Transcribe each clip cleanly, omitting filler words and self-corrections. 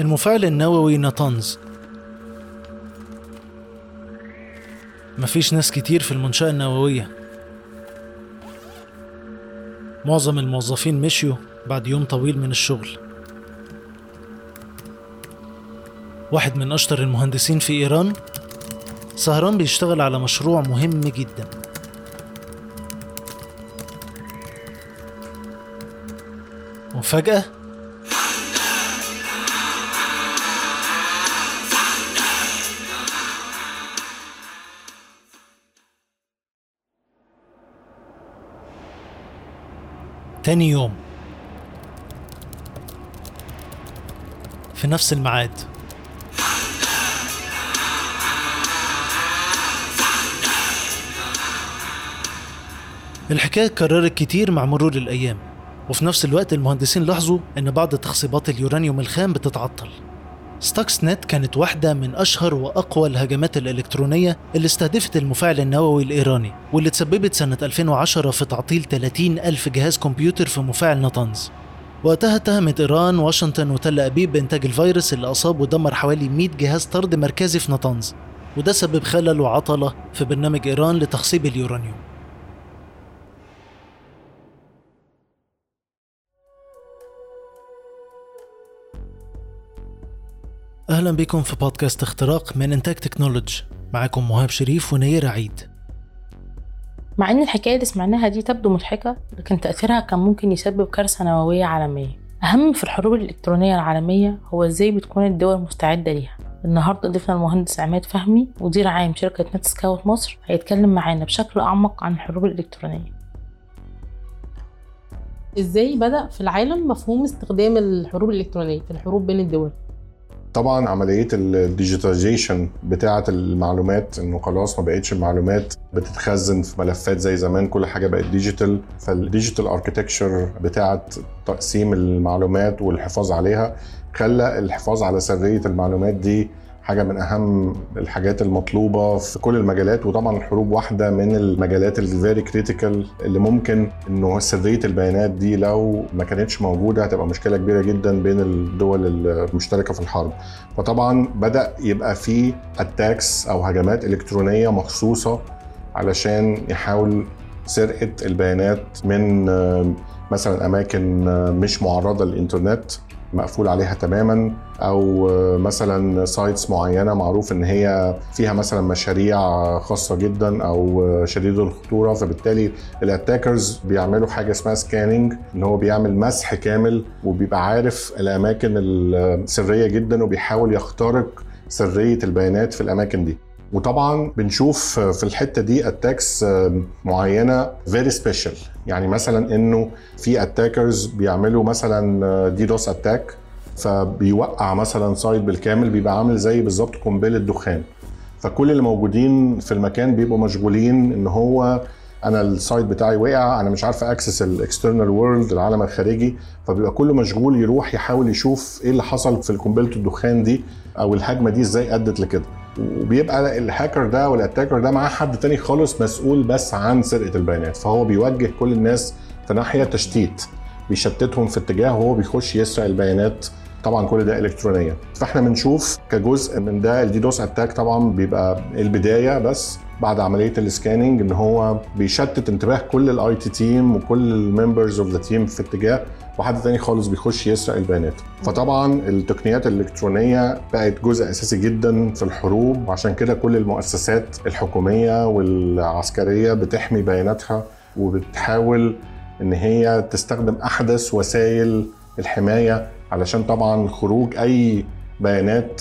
المفاعل النووي ناتانز. مفيش ناس كتير في المنشأة النووية، معظم الموظفين مشيوا بعد يوم طويل من الشغل. واحد من أشطر المهندسين في إيران سهران بيشتغل على مشروع مهم جدا. وفجأة تاني يوم في نفس الميعاد الحكاية اتكررت كتير مع مرور الأيام، وفي نفس الوقت المهندسين لاحظوا أن بعض تخصيبات اليورانيوم الخام بتتعطل. ستاكسنت كانت واحدة من أشهر وأقوى الهجمات الإلكترونية اللي استهدفت المفاعل النووي الإيراني، واللي تسببت سنة 2010 في تعطيل 30,000 جهاز كمبيوتر في مفاعل ناتانز. وقتها اتهمت إيران واشنطن وتل أبيب بإنتاج الفيروس اللي أصاب ودمر حوالي 100 جهاز طرد مركزي في ناتانز، وده سبب خلل وعطلة في برنامج إيران لتخصيب اليورانيوم. أهلا بكم في بودكاست اختراق من إنتاج تكنوليدج، معكم مهاب شريف ونير عيد. مع أن الحكاية اللي سمعناها دي تبدو مضحكة، لكن تأثيرها كان ممكن يسبب كارثة نووية عالمية. أهم في الحروب الإلكترونية العالمية هو إزاي بتكون الدول مستعدة ليها. النهاردة ضيفنا المهندس عماد فهمي، مدير عام شركة نت سكاوت مصر، هيتكلم معانا بشكل أعمق عن الحروب الإلكترونية. إزاي بدأ في العالم مفهوم استخدام الحروب الإلكترونية في الحروب بين الدول؟ طبعاً عملية الديجيتاليزيشن بتاعة المعلومات، إنه خلاص ما بقتش المعلومات بتتخزن في ملفات زي زمان، كل حاجة بقت ديجيتال. فالديجيتال اركيتكتشر بتاعة تقسيم المعلومات والحفاظ عليها خلى الحفاظ على سرية المعلومات دي حاجة من أهم الحاجات المطلوبة في كل المجالات. وطبعاً الحروب واحدة من المجالات الفيري كريتيكال اللي ممكن إنه سرية البيانات دي لو ما كانتش موجودة هتبقى مشكلة كبيرة جداً بين الدول المشتركة في الحرب. فطبعاً بدأ يبقى فيه اتاكس أو هجمات إلكترونية مخصوصة علشان يحاول سرقة البيانات من مثلاً أماكن مش معرضة للإنترنت مقفول عليها تماماً، أو مثلاً سايتس معينة معروف إن هي فيها مثلاً مشاريع خاصة جداً أو شديدة الخطورة. فبالتالي الاتاكرز بيعملوا حاجة اسمها سكانينج، إن هو بيعمل مسح كامل وبيبقى عارف الأماكن السرية جداً وبيحاول يخترق سرية البيانات في الأماكن دي. وطبعاً بنشوف في الحتة دي اتاكس معينة very special، يعني مثلاً إنه في اتاكرز بيعملوا مثلاً ديدوس اتاك، فبيوقع مثلاً سايت بالكامل، بيبقى عامل زي بالظبط قنبلة دخان. فكل اللي موجودين في المكان بيبقوا مشغولين إن هو أنا السايت بتاعي وقع، أنا مش عارف أكسس الإكسترنال وورلد، العالم الخارجي. فبيبقى كله مشغول يروح يحاول يشوف إيه اللي حصل في قنبلة الدخان دي أو الهجمة دي إزاي أدت لكده. وبيبقى الهاكر ده والاتاكر ده معاه حد تاني خالص مسؤول بس عن سرقة البيانات، فهو بيوجه كل الناس في ناحية تشتيت، بيشتتهم في اتجاه وهو بيخش يسرق البيانات. طبعا كل ده إلكترونية. فاحنا بنشوف كجزء من ده الديدوس اتاك طبعا بيبقى البداية بس بعد عملية السكانينج، ان هو بيشتت انتباه كل الاي تي تيم وكل الممبرز اوف ذا تيم في اتجاه، وحد تاني خالص بيخش يسرق البيانات. فطبعا التقنيات الالكترونية بقت جزء اساسي جدا في الحروب، وعشان كده كل المؤسسات الحكومية والعسكرية بتحمي بياناتها وبتحاول ان هي تستخدم احدث وسائل الحماية علشان طبعاً خروج أي بيانات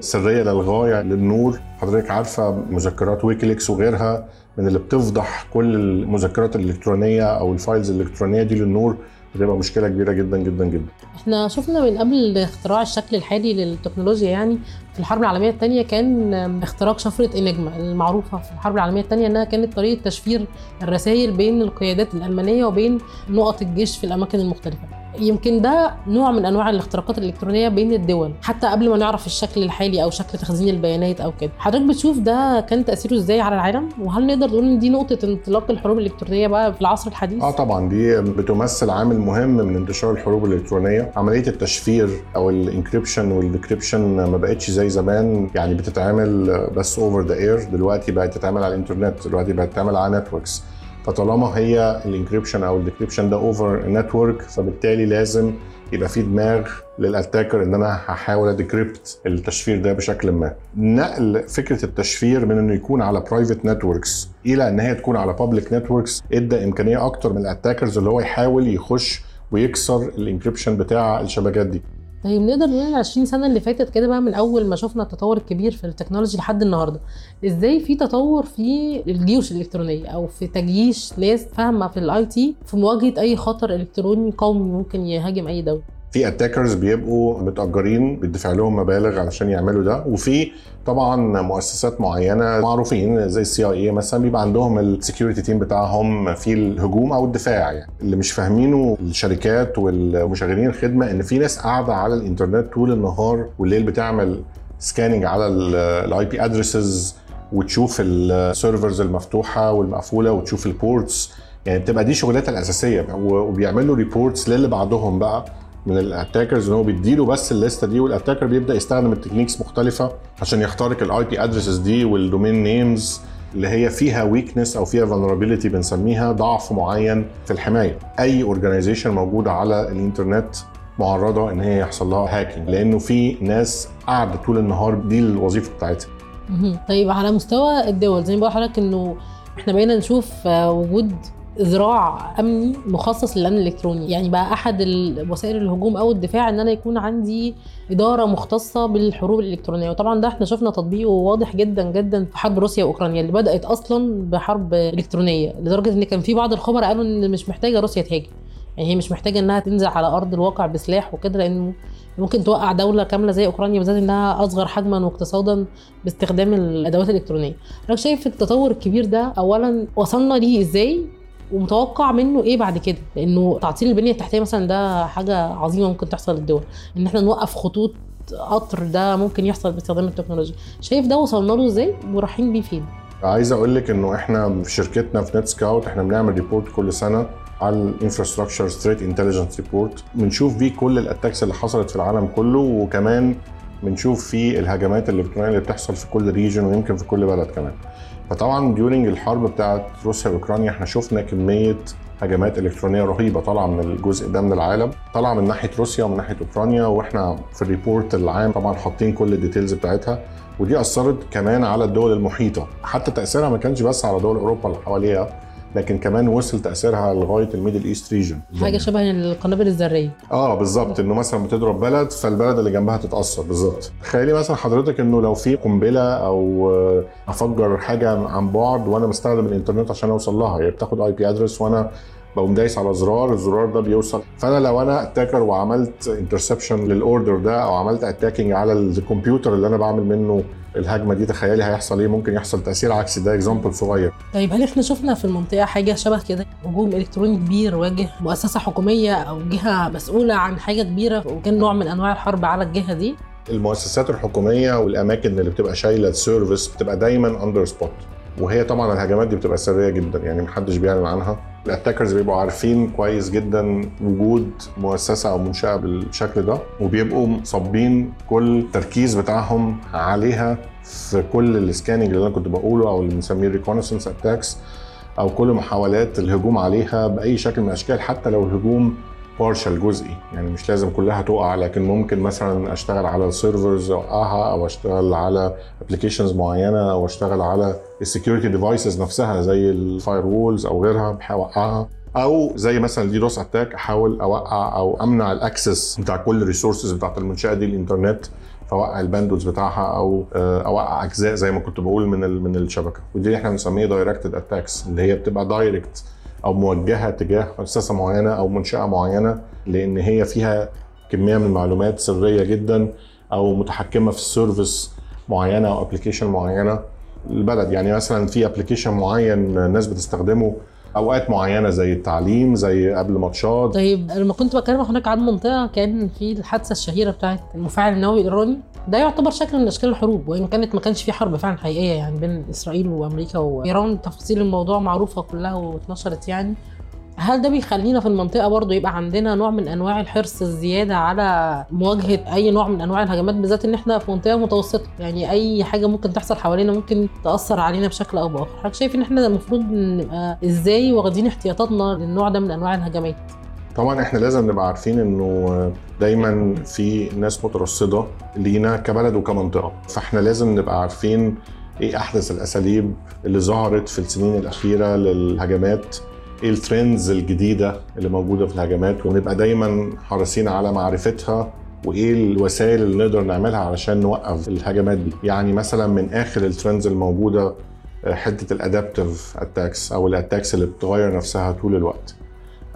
سرية للغاية للنور. حضرتك عارفة مذكرات ويكيليكس وغيرها من اللي بتفضح كل المذكرات الإلكترونية أو الفايلز الإلكترونية دي للنور، بتبقى مشكلة كبيرة جدا جدا جدا. احنا شفنا من قبل اختراع الشكل الحالي للتكنولوجيا، يعني في الحرب العالمية الثانية كان اختراق شفرة إنيجما المعروفة في الحرب العالمية الثانية، انها كانت طريقة تشفير الرسائل بين القيادات الألمانية وبين نقط الجيش في الأماكن المختلفة. يمكن ده نوع من انواع الاختراقات الالكترونيه بين الدول حتى قبل ما نعرف الشكل الحالي او شكل تخزين البيانات او كده. حضرتك بتشوف ده كان تاثيره ازاي على العالم، وهل نقدر نقول ان دي نقطه انطلاق الحروب الالكترونيه بقى في العصر الحديث؟ طبعا دي بتمثل عامل مهم من انتشار الحروب الالكترونيه. عمليه التشفير او الانكريبشن والديكريبشن ما بقتش زي زمان، يعني بتتعامل بس اوفر ذا اير، دلوقتي بقت تتعامل على الانترنت، دلوقتي بقت تتعامل على نتوركس. فطالما هي الانكريبشن او الديكريبشن ده اوفر نتورك، فبالتالي لازم يبقى في دماغ للاتاكر ان انا هحاول اديكريبت التشفير ده بشكل ما. نقل فكره التشفير من انه يكون على برايفت نتوركس الى ان هي تكون على بابليك نتوركس ادى امكانيه اكتر من الاتاكرز اللي هو يحاول يخش ويكسر الانكريبشن بتاع الشبكات دي. طيب نقدر نقول 20 سنه اللي فاتت كده بقى، من اول ما شفنا التطور الكبير في التكنولوجي لحد النهارده، ازاي في تطور في الجيوش الالكترونيه او في تجييش ناس فاهمه في الاي تي في مواجهه اي خطر الكتروني قومي ممكن يهاجم اي دوله؟ في اتاكرز بيبقوا متاجرين بيدفع لهم مبالغ علشان يعملوا ده، وفي طبعا مؤسسات معينه معروفين زي CIA مثلا بيبقى عندهم السكيورتي تيم بتاعهم في الهجوم او الدفاع. يعني اللي مش فاهمينه الشركات والمشغلين الخدمه ان في ناس قاعده على الانترنت طول النهار والليل بتعمل سكاننج على IP ادريسز وتشوف السيرفرز المفتوحه والمقفوله وتشوف البورتس، يعني بتبقى دي شغلاتها الاساسيه، وبيعملوا ريبورتس للي بعضهم بقى من الاتاكرز ان هو بيديله بس الليسته دي، والاتاكر بيبدا يستخدم التكنيكس مختلفه عشان يخترق IP ادريسز دي والدومين نيمز اللي هي فيها ويكنس او فيها vulnerability، بنسميها ضعف معين في الحمايه. اي اورجانيزيشن موجوده على الانترنت معرضه ان هي يحصل لها هاكينج لانه في ناس قاعده طول النهار دي الوظيفه بتاعتها. طيب على مستوى الدول زي ما بقول لحضرتك انه احنا بقينا نشوف وجود ذراع امني مخصص للامن الالكتروني، يعني بقى احد وسائل الهجوم او الدفاع ان انا يكون عندي اداره مختصه بالحروب الالكترونيه، وطبعا ده احنا شفنا تطبيقه واضح جدا جدا في حرب روسيا واوكرانيا اللي بدات اصلا بحرب الكترونيه، لدرجه ان كان في بعض الخبراء قالوا ان مش محتاجه روسيا تهاجم، يعني هي مش محتاجه انها تنزل على ارض الواقع بسلاح وكده، لانه ممكن توقع دوله كامله زي اوكرانيا بالذات انها اصغر حجما واقتصادا باستخدام الادوات الالكترونيه. انا شايف التطور الكبير ده اولا وصلنا ليه ازاي ومتوقع منه ايه بعد كده، لانه تعطيل البنيه التحتيه مثلا ده حاجه عظيمه ممكن تحصل للدول، ان احنا نوقف خطوط قطر ده ممكن يحصل باستخدام التكنولوجيا. شايف ده وصلنا له ازاي ورايحين بيه فين؟ عايز اقول لك انه احنا في شركتنا في نت سكاوت احنا بنعمل ريبورت كل سنه على الانفراستراكشر ستريت انتليجنس ريبورت، بنشوف فيه كل الاتاكس اللي حصلت في العالم كله، وكمان بنشوف فيه الهجمات الالكترونيه اللي بتحصل في كل ريجن ويمكن في كل بلد كمان. فطبعاً ديورينج الحرب بتاعت روسيا وأوكرانيا احنا شفنا كمية هجمات إلكترونية رهيبة طالعة من الجزء ده من العالم، طالعة من ناحية روسيا ومن ناحية أوكرانيا، واحنا في الريبورت العام طبعاً حاطين كل الديتيلز بتاعتها، ودي أثرت كمان على الدول المحيطة، حتى تأثيرها ما كانش بس على دول أوروبا اللي حواليها، لكن كمان وصل تأثيرها لغاية الميدل إيست ريجن. حاجة شبه القنابل الذرية. بالظبط، إنه مثلا بتضرب بلد فالبلد اللي جنبها تتأثر. بالظبط. تخيلي مثلا حضرتك إنه لو في قنبلة أو أفجر حاجة عن بعد وأنا مستخدم الإنترنت عشان أوصل لها، يعني بتاخد IP أدرس وأنا بقوم دايس على زرار، الزرار ده بيوصل. فأنا لو أنا أتاكر وعملت انترسبشن للأوردر ده أو عملت أتاكينج على الكمبيوتر اللي أنا بعمل منه الهجمه دي، تخيلي هيحصل ايه. ممكن يحصل تاثير عكسي، ده اكزامبل صغير. طيب هل احنا شفنا في المنطقه حاجه شبه كده، هجوم الكتروني كبير واجه مؤسسه حكوميه او جهه مسؤوله عن حاجه كبيره وكان نوع من انواع الحرب على الجهه دي؟ المؤسسات الحكوميه والاماكن اللي بتبقى شايله السيرفيس بتبقى دايما اندر سبوت، وهي طبعا الهجمات دي بتبقى سريه جدا، يعني محدش بيعلن عنها. الاتاكرز بيبقوا عارفين كويس جدا وجود مؤسسه او منشاه بالشكل ده، وبيبقوا صابين كل التركيز بتاعهم عليها في كل السكاننج اللي انا كنت بقوله او اللي بنسميه ريكونسنس اتاكس، او كل محاولات الهجوم عليها باي شكل من الاشكال، حتى لو الهجوم بارشل جزئي، يعني مش لازم كلها تقع، لكن ممكن مثلا اشتغل على السيرفرز اوقعها، او اشتغل على ابلكيشنز معينه، او اشتغل على السكيورتي ديفايسز نفسها زي الفاير وولز او غيرها بحوقعها، او زي مثلا الديدوس اتاك احاول اوقع او امنع الاكسس بتاع كل الريسورسز بتاعت المنشاه دي الانترنت، فوقع الباندوز بتاعها او اوقع اجزاء زي ما كنت بقول من الشبكه. ودي احنا بنسميه دايركتد اتاكس، اللي هي بتبقى دايركت او موجهه تجاه مؤسسه معينه او منشاه معينه، لان هي فيها كميه من المعلومات سريه جدا او متحكمه في سيرفيس معينه او ابلكيشن معينه البلد. يعني مثلا في ابلكيشن معين الناس بتستخدمه اوقات معينه زي التعليم، زي قبل ماتشات. طيب لما كنت بكلم حضرتك عن منطقه كان في الحادثه الشهيره بتاعه المفاعل النووي الايراني، ده يعتبر شكل من اشكال الحروب، وان كانت ما كانش في حرب فعلا حقيقيه يعني بين اسرائيل وامريكا وايران، تفاصيل الموضوع معروفه كلها واتنشرت يعني. هل ده بيخلينا في المنطقه برضو يبقى عندنا نوع من انواع الحرص الزياده على مواجهه اي نوع من انواع الهجمات، بالذات ان احنا في منطقه متوسطه يعني اي حاجه ممكن تحصل حوالينا ممكن تاثر علينا بشكل او باخر؟ حضرتك شايف ان احنا المفروض نبقى ازاي واخدين احتياطاتنا للنوع ده من انواع الهجمات؟ طبعا احنا لازم نبقى عارفين انه دايما في ناس مترصده لينا كبلد وكمنطقه، فاحنا لازم نبقى عارفين ايه احدث الاساليب اللي ظهرت في السنين الاخيره للهجمات، ايه الترندز الجديده اللي موجوده في الهجمات، ونبقى دايما حريصين على معرفتها وايه الوسائل اللي نقدر نعملها علشان نوقف الهجمات دي. يعني مثلا من اخر الترندز الموجوده حته الادابتيف اتاكس، او الاتاكس اللي بتغير نفسها طول الوقت،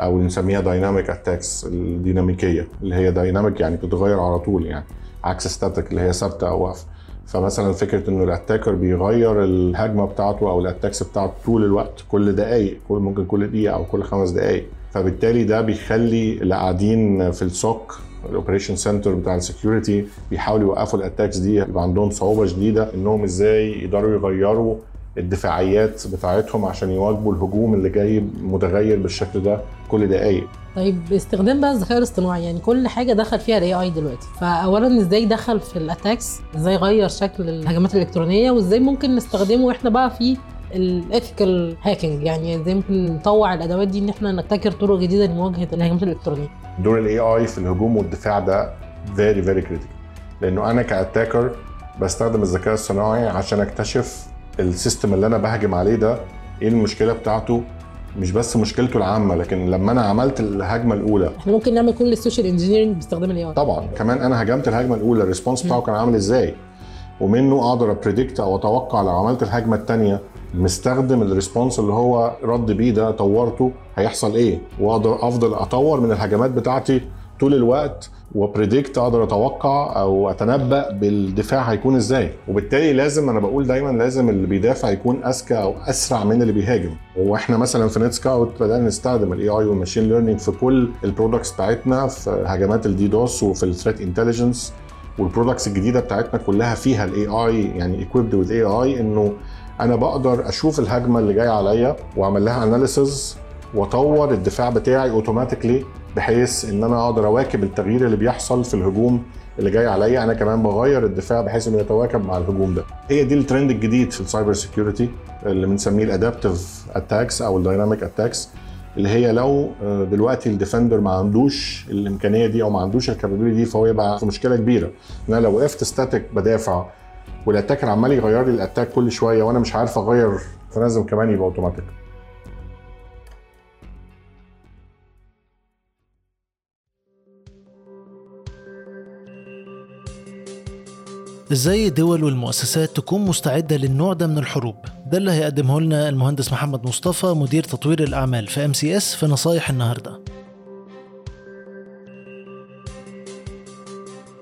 او نسميها دايناميك اتاكس، الديناميكيه اللي هي دايناميك يعني بتتغير على طول، يعني عكس ستاتيك اللي هي ثابته او واقفه. فمثلا فكره انه الاتاكر بيغير الهجمه بتاعته او الاتاكس بتاعته طول الوقت، كل دقائق، ممكن كل دقيقه او كل 5 دقائق، فبالتالي ده بيخلي اللي قاعدين في السوق الاوبريشن سنتر بتاع السكيورتي بيحاولوا يوقفوا الاتاكس دي، يبقى عندهم صعوبه شديده انهم ازاي يقدروا يغيروا الدفاعيات بتاعتهم عشان يواجهوا الهجوم اللي جاي متغير بالشكل ده كل دقائق. طيب باستخدام بقى الذكاء الاصطناعي، يعني كل حاجه دخل فيها الاي اي دلوقتي، فاولا ازاي دخل في الاتاكس، ازاي غير شكل الهجمات الالكترونيه، وازاي ممكن نستخدمه واحنا بقى في الايثيكال هاكينج، يعني ازاي ممكن نطوع الادوات دي ان احنا نبتكر طرق جديده لمواجهه الهجمات الالكترونيه؟ دور الاي اي في الهجوم والدفاع ده فيري فيري كريتيكال، لانه انا كاتاكر بستخدم الذكاء الصناعي عشان اكتشف السيستم اللي انا بهجم عليه ده ايه المشكله بتاعته، مش بس مشكلته العامه، لكن لما انا عملت الهجمه الاولى احنا ممكن نعمل كل السوشيال انجينيرنج باستخدام الاي اي. طبعا كمان انا هجمت الهجمه الاولى، الريسبونس بتاعه كان عامل ازاي، ومنه اقدر ابريدكت او اتوقع لو عملت الهجمه الثانيه مستخدم الريسبونس اللي هو رد بيه ده طورته هيحصل ايه، واقدر افضل اطور من الهجمات بتاعتي طول الوقت وبريدكت، اقدر اتوقع او اتنبأ بالدفاع هيكون ازاي. وبالتالي لازم، انا بقول دايما لازم اللي بيدافع يكون اذكى او اسرع من اللي بيهاجم. واحنا مثلا في نتسكاوت بدأنا نستخدم الاي اي والماشين ليرنينج في كل البرودكتس بتاعتنا، في هجمات الديدوس وفي الثريت انتليجنس، والبرودكتس الجديده بتاعتنا كلها فيها الاي اي، يعني equipped with AI، انه انا بقدر اشوف الهجمه اللي جايه عليا واعمل لها اناليسز واطور الدفاع بتاعي اوتوماتيكلي، بحيث ان انا اقدر اواكب التغيير اللي بيحصل في الهجوم اللي جاي عليا. انا كمان بغير الدفاع بحيث انه يتواكب مع الهجوم ده. هي دي الترند الجديد في السايبر سيكيورتي اللي بنسميه الادابتيف اتاكس او الدايناميك اتاكس، اللي هي لو دلوقتي الديفندر ما عندوش الامكانيه دي او ما عندوش الكابابيلتي دي، فهو يبقى في مشكله كبيره. انا لو وقفت ستاتيك بدافع والاتاكر عمال يغير لي الاتاك كل شويه وانا مش عارف اغير، فلازم كمان يبقى اوتوماتيك. ازاي الدول والمؤسسات تكون مستعدة للنوع ده من الحروب؟ ده اللي هيقدمه لنا المهندس محمد مصطفى، مدير تطوير الأعمال في MCS، في نصايح النهاردة.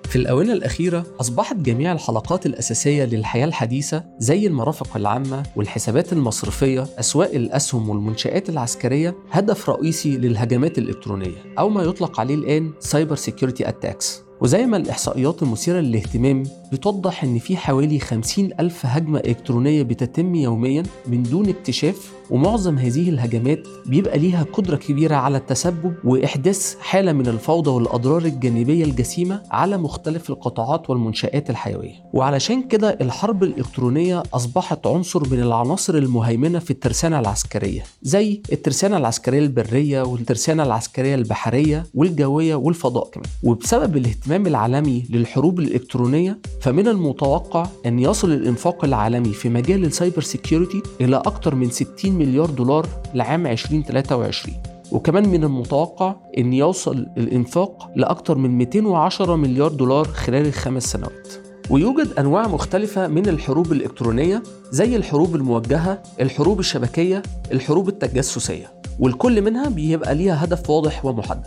في الآونة الأخيرة أصبحت جميع الحلقات الأساسية للحياة الحديثة زي المرافق العامة والحسابات المصرفية، أسواق الأسهم والمنشآت العسكرية هدف رئيسي للهجمات الإلكترونية، أو ما يطلق عليه الآن سايبر سيكيورتي أتاكس. وزي ما الإحصائيات المثيرة للاهتمام بتوضح إن في حوالي 50,000 هجمة إلكترونية بتتم يومياً من دون اكتشاف، ومعظم هذه الهجمات بيبقى ليها قدرة كبيرة على التسبب وإحداث حالة من الفوضى والأضرار الجانبية الجسيمة على مختلف القطاعات والمنشآت الحيوية. وعلشان كده الحرب الإلكترونية أصبحت عنصر من العناصر المهيمنة في الترسانة العسكرية، زي الترسانة العسكرية البرية والترسانة العسكرية البحرية والجوية والفضاء كمان. وبسبب الاهتمام العالمي للحروب الإلكترونية، فمن المتوقع أن يصل الإنفاق العالمي في مجال السايبر سيكيورتي إلى أكثر من 60 مليار دولار لعام 2023، وكمان من المتوقع أن يوصل الإنفاق لأكثر من 210 مليار دولار خلال 5 سنوات. ويوجد أنواع مختلفة من الحروب الإلكترونية، زي الحروب الموجهة، الحروب الشبكية، الحروب التجسسية، والكل منها بيبقى ليها هدف واضح ومحدد.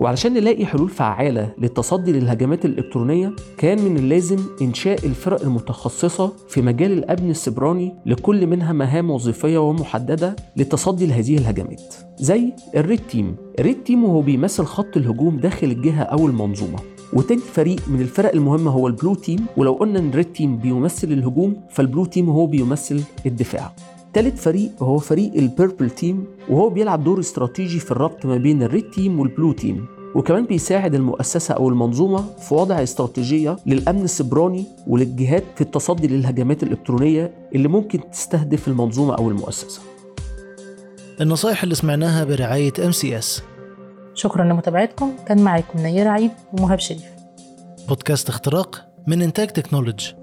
وعلشان نلاقي حلول فعالة للتصدي للهجمات الإلكترونية كان من اللازم إنشاء الفرق المتخصصة في مجال الأمن السيبراني لكل منها مهام وظيفية ومحددة للتصدي لهذه الهجمات، زي الريد تيم. الريد تيم وهو بيمثل خط الهجوم داخل الجهة أو المنظومة، وتاني فريق من الفرق المهمة هو البلو تيم، ولو قلنا إن الريد تيم بيمثل الهجوم فالبلو تيم هو بيمثل الدفاع. تالت فريق هو فريق البيربل تيم، وهو بيلعب دور استراتيجي في الربط ما بين الريد تيم والبلو تيم، وكمان بيساعد المؤسسة أو المنظومة في وضع استراتيجية للأمن السيبراني وللجهات في التصدي للهجمات الإلكترونية اللي ممكن تستهدف المنظومة أو المؤسسة. النصائح اللي سمعناها برعاية MCS. شكرا لمتابعتكم، كان معكم نير عيد ومهاب شريف. بودكاست اختراق من إنتاج تكنوليدج.